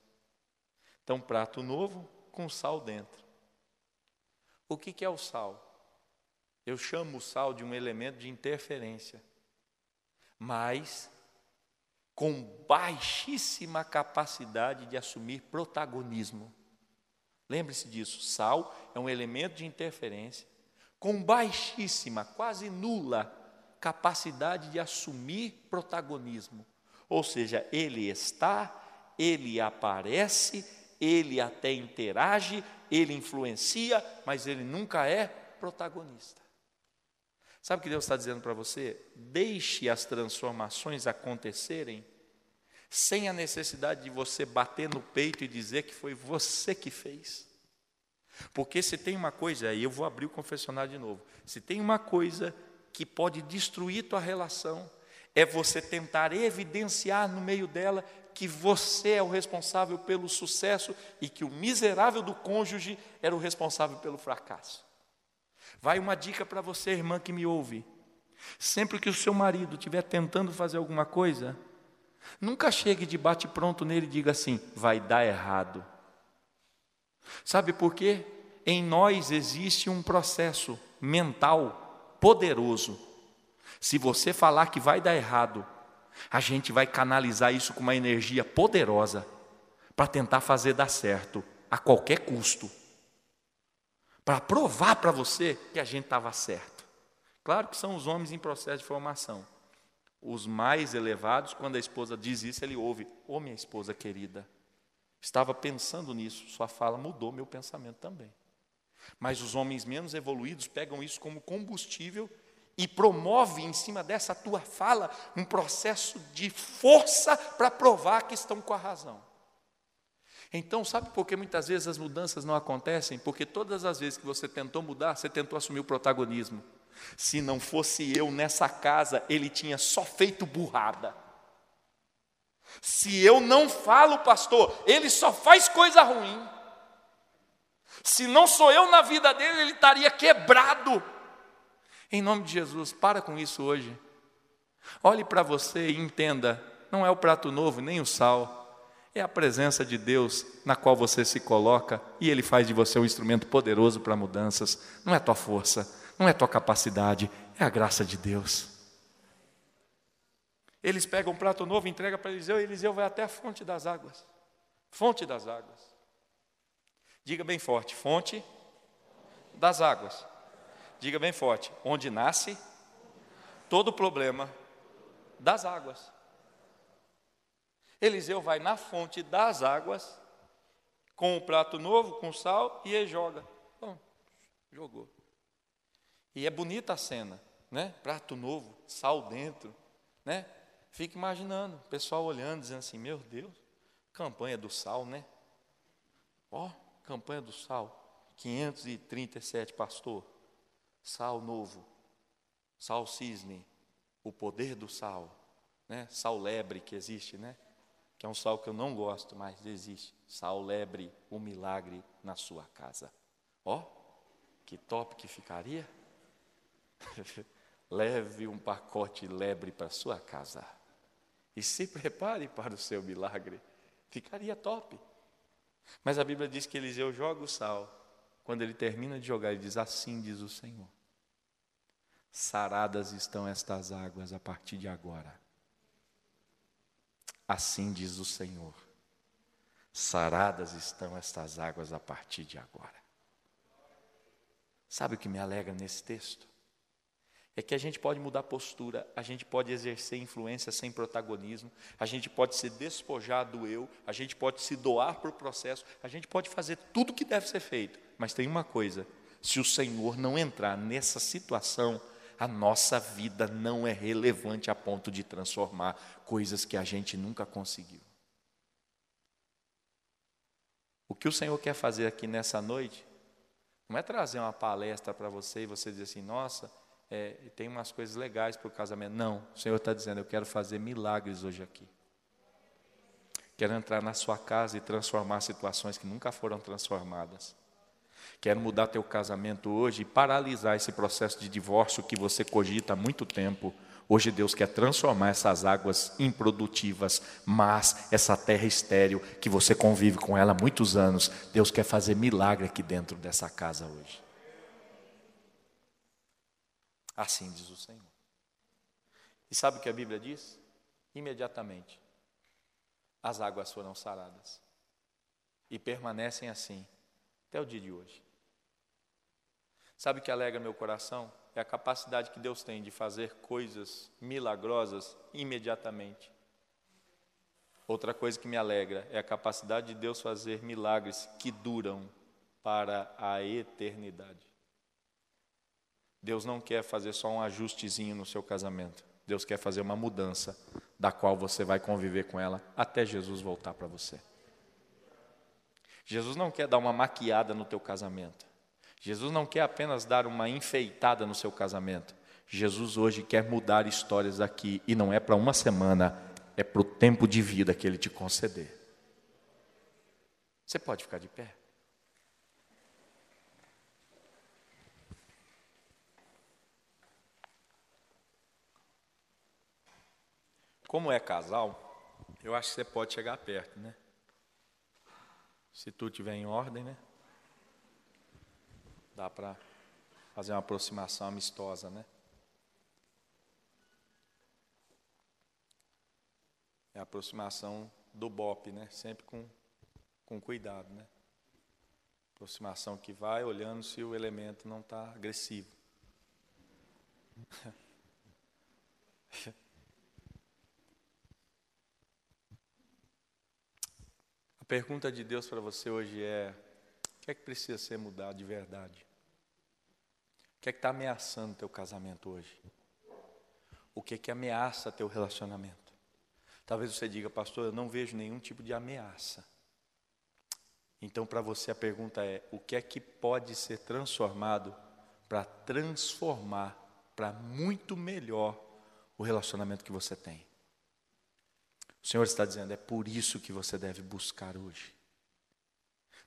Então, prato novo com sal dentro. O que é o sal? Eu chamo o sal de um elemento de interferência, mas com baixíssima capacidade de assumir protagonismo. Lembre-se disso, sal é um elemento de interferência, com baixíssima, quase nula, capacidade de assumir protagonismo. Ou seja, ele está, ele aparece, ele até interage, ele influencia, mas ele nunca é protagonista. Sabe o que Deus está dizendo para você? Deixe as transformações acontecerem sem a necessidade de você bater no peito e dizer que foi você que fez. Porque se tem uma coisa, aí eu vou abrir o confessionário de novo, se tem uma coisa que pode destruir tua relação, é você tentar evidenciar no meio dela que você é o responsável pelo sucesso e que o miserável do cônjuge era o responsável pelo fracasso. Vai uma dica para você, irmã que me ouve. Sempre que o seu marido estiver tentando fazer alguma coisa, nunca chegue de bate-pronto nele e diga assim, vai dar errado. Sabe por quê? Em nós existe um processo mental poderoso. Se você falar que vai dar errado, a gente vai canalizar isso com uma energia poderosa para tentar fazer dar certo a qualquer custo, para provar para você que a gente estava certo. Claro que são os homens em processo de formação. Os mais elevados, quando a esposa diz isso, ele ouve: "Ô, minha esposa querida, estava pensando nisso, sua fala mudou meu pensamento também." Mas os homens menos evoluídos pegam isso como combustível e promovem em cima dessa tua fala um processo de força para provar que estão com a razão. Então, sabe por que muitas vezes as mudanças não acontecem? Porque todas as vezes que você tentou mudar, você tentou assumir o protagonismo. Se não fosse eu nessa casa, ele tinha só feito burrada. Se eu não falo, pastor, ele só faz coisa ruim. Se não sou eu na vida dele, ele estaria quebrado. Em nome de Jesus, para com isso hoje. Olhe para você e entenda, não é o prato novo nem o sal, é a presença de Deus na qual você se coloca e Ele faz de você um instrumento poderoso para mudanças. Não é tua força, não é tua capacidade, é a graça de Deus. Eles pegam um prato novo, entregam para Eliseu, e Eliseu vai até a fonte das águas. Fonte das águas. Diga bem forte, fonte das águas. Diga bem forte, onde nasce todo problema das águas. Eliseu vai na fonte das águas, com o prato novo, com sal, e ele joga. Bom, jogou. E é bonita a cena, né? Prato novo, sal dentro, né? Fica imaginando, o pessoal olhando, dizendo assim: meu Deus, campanha do sal, né? Ó, campanha do sal, 537, pastor, sal novo, sal cisne, o poder do sal, né? Sal lebre que existe, né? Que é um sal que eu não gosto, mas existe. Sal lebre, um milagre na sua casa. Ó, que top que ficaria. Leve um pacote lebre para sua casa. E se prepare para o seu milagre. Ficaria top. Mas a Bíblia diz que Eliseu joga o sal. Quando ele termina de jogar, ele diz: assim diz o Senhor. Saradas estão estas águas a partir de agora. Assim diz o Senhor, saradas estão estas águas a partir de agora. Sabe o que me alegra nesse texto? É que a gente pode mudar postura, a gente pode exercer influência sem protagonismo, a gente pode se despojar do eu, a gente pode se doar para o processo, a gente pode fazer tudo o que deve ser feito. Mas tem uma coisa, se o Senhor não entrar nessa situação, a nossa vida não é relevante a ponto de transformar coisas que a gente nunca conseguiu. O que o Senhor quer fazer aqui nessa noite, não é trazer uma palestra para você e você dizer assim: nossa, tem umas coisas legais para o casamento. Não, o Senhor está dizendo: eu quero fazer milagres hoje aqui. Quero entrar na sua casa e transformar situações que nunca foram transformadas. Quero mudar teu casamento hoje e paralisar esse processo de divórcio que você cogita há muito tempo. Hoje Deus quer transformar essas águas improdutivas, mas essa terra estéril que você convive com ela há muitos anos, Deus quer fazer milagre aqui dentro dessa casa hoje. Assim diz o Senhor. E sabe o que a Bíblia diz? Imediatamente, as águas foram saradas e permanecem assim até o dia de hoje. Sabe o que alegra meu coração? É a capacidade que Deus tem de fazer coisas milagrosas imediatamente. Outra coisa que me alegra é a capacidade de Deus fazer milagres que duram para a eternidade. Deus não quer fazer só um ajustezinho no seu casamento. Deus quer fazer uma mudança da qual você vai conviver com ela até Jesus voltar para você. Jesus não quer dar uma maquiada no teu casamento. Jesus não quer apenas dar uma enfeitada no seu casamento. Jesus hoje quer mudar histórias aqui, e não é para uma semana, é para o tempo de vida que Ele te conceder. Você pode ficar de pé? Como é casal, eu acho que você pode chegar perto, né? Se tu estiver em ordem, né? Dá para fazer uma aproximação amistosa, né? É a aproximação do BOP, né? Sempre com com cuidado, né? Aproximação que vai, olhando se o elemento não está agressivo. A pergunta de Deus para você hoje é: o que é que precisa ser mudado de verdade? O que é que está ameaçando teu casamento hoje? O que é que ameaça teu relacionamento? Talvez você diga: pastor, eu não vejo nenhum tipo de ameaça. Então, para você a pergunta é: o que é que pode ser transformado para transformar para muito melhor o relacionamento que você tem? O Senhor está dizendo: é por isso que você deve buscar hoje.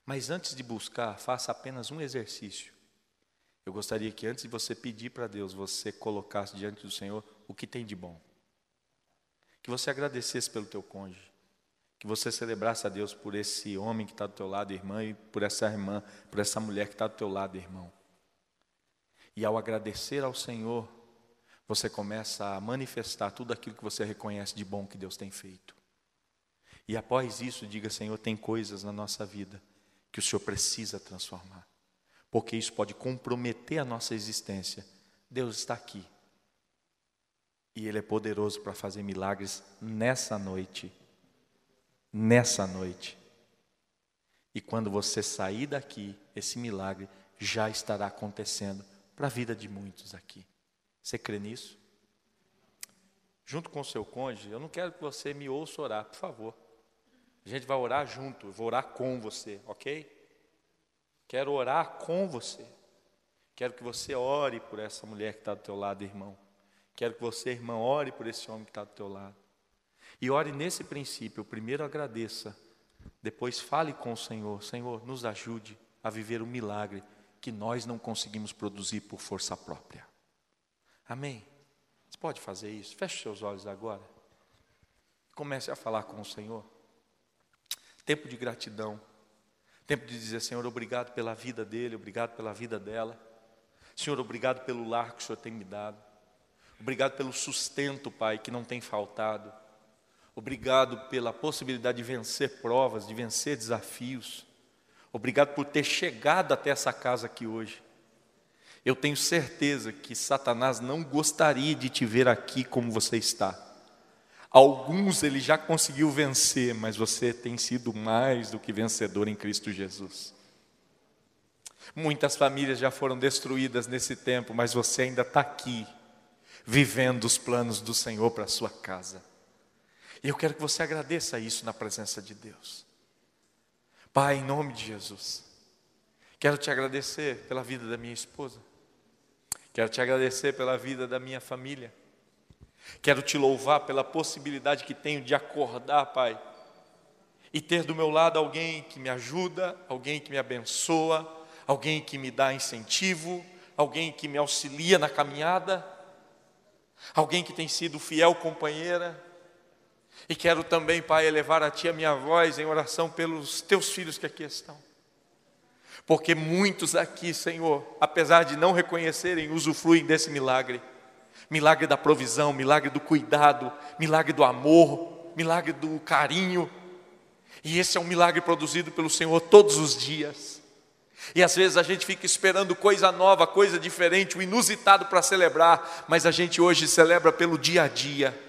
Mas antes de buscar, faça apenas um exercício. Eu gostaria que antes de você pedir para Deus, você colocasse diante do Senhor o que tem de bom. Que você agradecesse pelo teu cônjuge. Que você celebrasse a Deus por esse homem que está do teu lado, irmã, e por essa irmã, por essa mulher que está do teu lado, irmão. E ao agradecer ao Senhor, você começa a manifestar tudo aquilo que você reconhece de bom que Deus tem feito. E após isso, diga: Senhor, tem coisas na nossa vida que o Senhor precisa transformar, porque isso pode comprometer a nossa existência. Deus está aqui e Ele é poderoso para fazer milagres nessa noite. Nessa noite. E quando você sair daqui, esse milagre já estará acontecendo para a vida de muitos aqui. Você crê nisso? Junto com o seu cônjuge, eu não quero que você me ouça orar, por favor. A gente vai orar junto, eu vou orar com você, ok? Quero orar com você. Quero que você ore por essa mulher que está do teu lado, irmão. Quero que você, irmã, ore por esse homem que está do teu lado. E ore nesse princípio: primeiro agradeça, depois fale com o Senhor: Senhor, nos ajude a viver o milagre que nós não conseguimos produzir por força própria. Amém? Você pode fazer isso? Feche seus olhos agora. Comece a falar com o Senhor. Tempo de gratidão. Tempo de dizer: Senhor, obrigado pela vida dele, obrigado pela vida dela. Senhor, obrigado pelo lar que o Senhor tem me dado. Obrigado pelo sustento, Pai, que não tem faltado. Obrigado pela possibilidade de vencer provas, de vencer desafios. Obrigado por ter chegado até essa casa aqui hoje. Eu tenho certeza que Satanás não gostaria de te ver aqui como você está. Alguns ele já conseguiu vencer, mas você tem sido mais do que vencedor em Cristo Jesus. Muitas famílias já foram destruídas nesse tempo, mas você ainda está aqui, vivendo os planos do Senhor para a sua casa. E eu quero que você agradeça isso na presença de Deus. Pai, em nome de Jesus, quero te agradecer pela vida da minha esposa. Quero te agradecer pela vida da minha família. Quero te louvar pela possibilidade que tenho de acordar, Pai, e ter do meu lado alguém que me ajuda, alguém que me abençoa, alguém que me dá incentivo, alguém que me auxilia na caminhada, alguém que tem sido fiel companheira. E quero também, Pai, elevar a Ti a minha voz em oração pelos Teus filhos que aqui estão. Porque muitos aqui, Senhor, apesar de não reconhecerem, usufruem desse milagre. Milagre da provisão, milagre do cuidado, milagre do amor, milagre do carinho. E esse é um milagre produzido pelo Senhor todos os dias. E às vezes a gente fica esperando coisa nova, coisa diferente, o inusitado para celebrar. Mas a gente hoje celebra pelo dia a dia.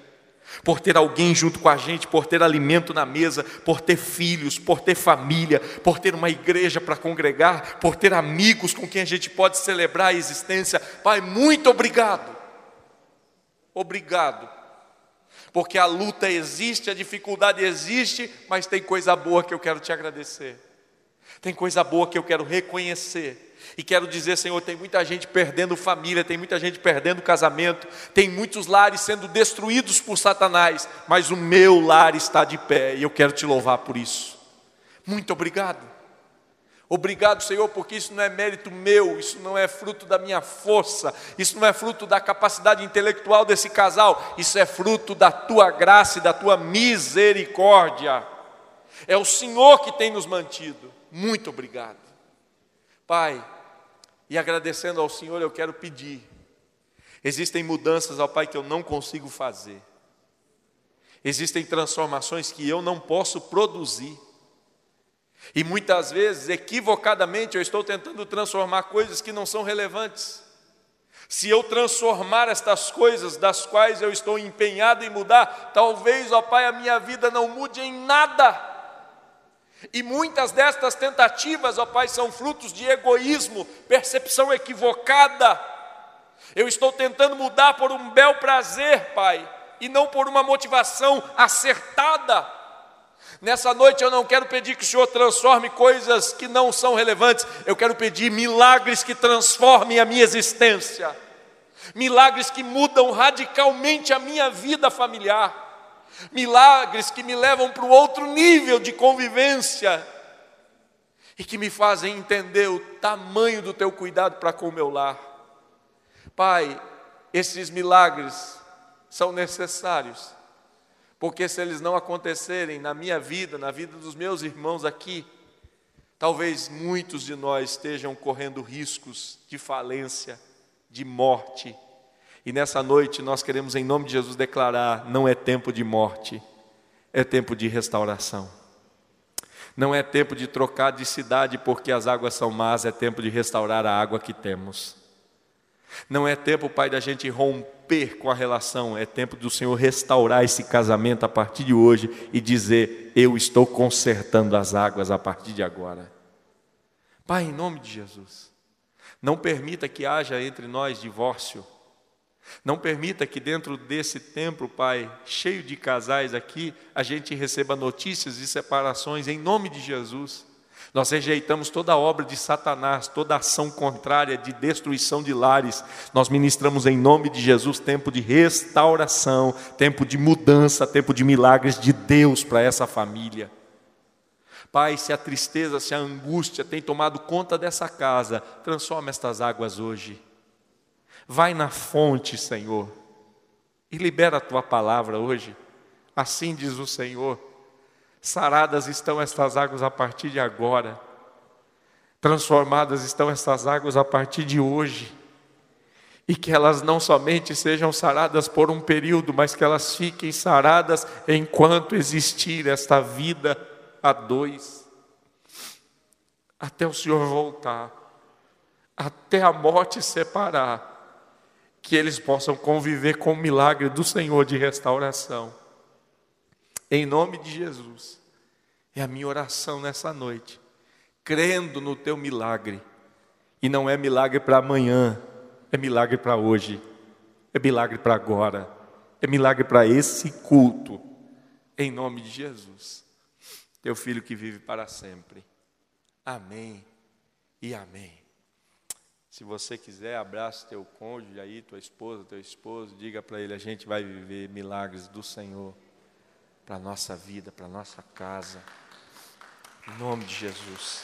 Por ter alguém junto com a gente, por ter alimento na mesa, por ter filhos, por ter família, por ter uma igreja para congregar, por ter amigos com quem a gente pode celebrar a existência. Pai, muito obrigado. Obrigado. Porque a luta existe, a dificuldade existe, mas tem coisa boa que eu quero te agradecer. Tem coisa boa que eu quero reconhecer. E quero dizer, Senhor, tem muita gente perdendo família, tem muita gente perdendo casamento, tem muitos lares sendo destruídos por Satanás, mas o meu lar está de pé e eu quero te louvar por isso. Muito obrigado. Obrigado, Senhor, porque isso não é mérito meu, isso não é fruto da minha força, isso não é fruto da capacidade intelectual desse casal, isso é fruto da Tua graça e da Tua misericórdia. É o Senhor que tem nos mantido. Muito obrigado. Pai, e agradecendo ao Senhor, eu quero pedir. Existem mudanças, ó Pai, que eu não consigo fazer. Existem transformações que eu não posso produzir. E muitas vezes, equivocadamente, eu estou tentando transformar coisas que não são relevantes. Se eu transformar estas coisas das quais eu estou empenhado em mudar, talvez, ó Pai, a minha vida não mude em nada. E muitas destas tentativas, ó Pai, são frutos de egoísmo, percepção equivocada. Eu estou tentando mudar por um bel prazer, Pai, e não por uma motivação acertada. Nessa noite eu não quero pedir que o Senhor transforme coisas que não são relevantes. Eu quero pedir milagres que transformem a minha existência. Milagres que mudam radicalmente a minha vida familiar. Milagres que me levam para um outro nível de convivência. E que me fazem entender o tamanho do Teu cuidado para com o meu lar. Pai, esses milagres são necessários. Porque se eles não acontecerem na minha vida, na vida dos meus irmãos aqui, talvez muitos de nós estejam correndo riscos de falência, de morte. E nessa noite nós queremos, em nome de Jesus, declarar: não é tempo de morte, é tempo de restauração. Não é tempo de trocar de cidade porque as águas são más, é tempo de restaurar a água que temos. Não é tempo, Pai, da gente romper com a relação, é tempo do Senhor restaurar esse casamento a partir de hoje e dizer: eu estou consertando as águas a partir de agora. Pai, em nome de Jesus, não permita que haja entre nós divórcio, não permita que dentro desse templo, Pai, cheio de casais aqui, a gente receba notícias de separações, em nome de Jesus. Nós rejeitamos toda a obra de Satanás, toda ação contrária de destruição de lares. Nós ministramos em nome de Jesus tempo de restauração, tempo de mudança, tempo de milagres de Deus para essa família. Pai, se a tristeza, se a angústia tem tomado conta dessa casa, transforma estas águas hoje. Vai na fonte, Senhor, e libera a Tua palavra hoje. Assim diz o Senhor: saradas estão estas águas a partir de agora. Transformadas estão estas águas a partir de hoje. E que elas não somente sejam saradas por um período, mas que elas fiquem saradas enquanto existir esta vida a dois. Até o Senhor voltar, até a morte separar, que eles possam conviver com o milagre do Senhor de restauração. Em nome de Jesus, é a minha oração nessa noite, crendo no Teu milagre. E não é milagre para amanhã, é milagre para hoje, é milagre para agora, é milagre para esse culto. Em nome de Jesus, Teu Filho que vive para sempre. Amém e amém. Se você quiser, abraça teu cônjuge aí, tua esposa, teu esposo, diga para ele: a gente vai viver milagres do Senhor para a nossa vida, para a nossa casa, em nome de Jesus.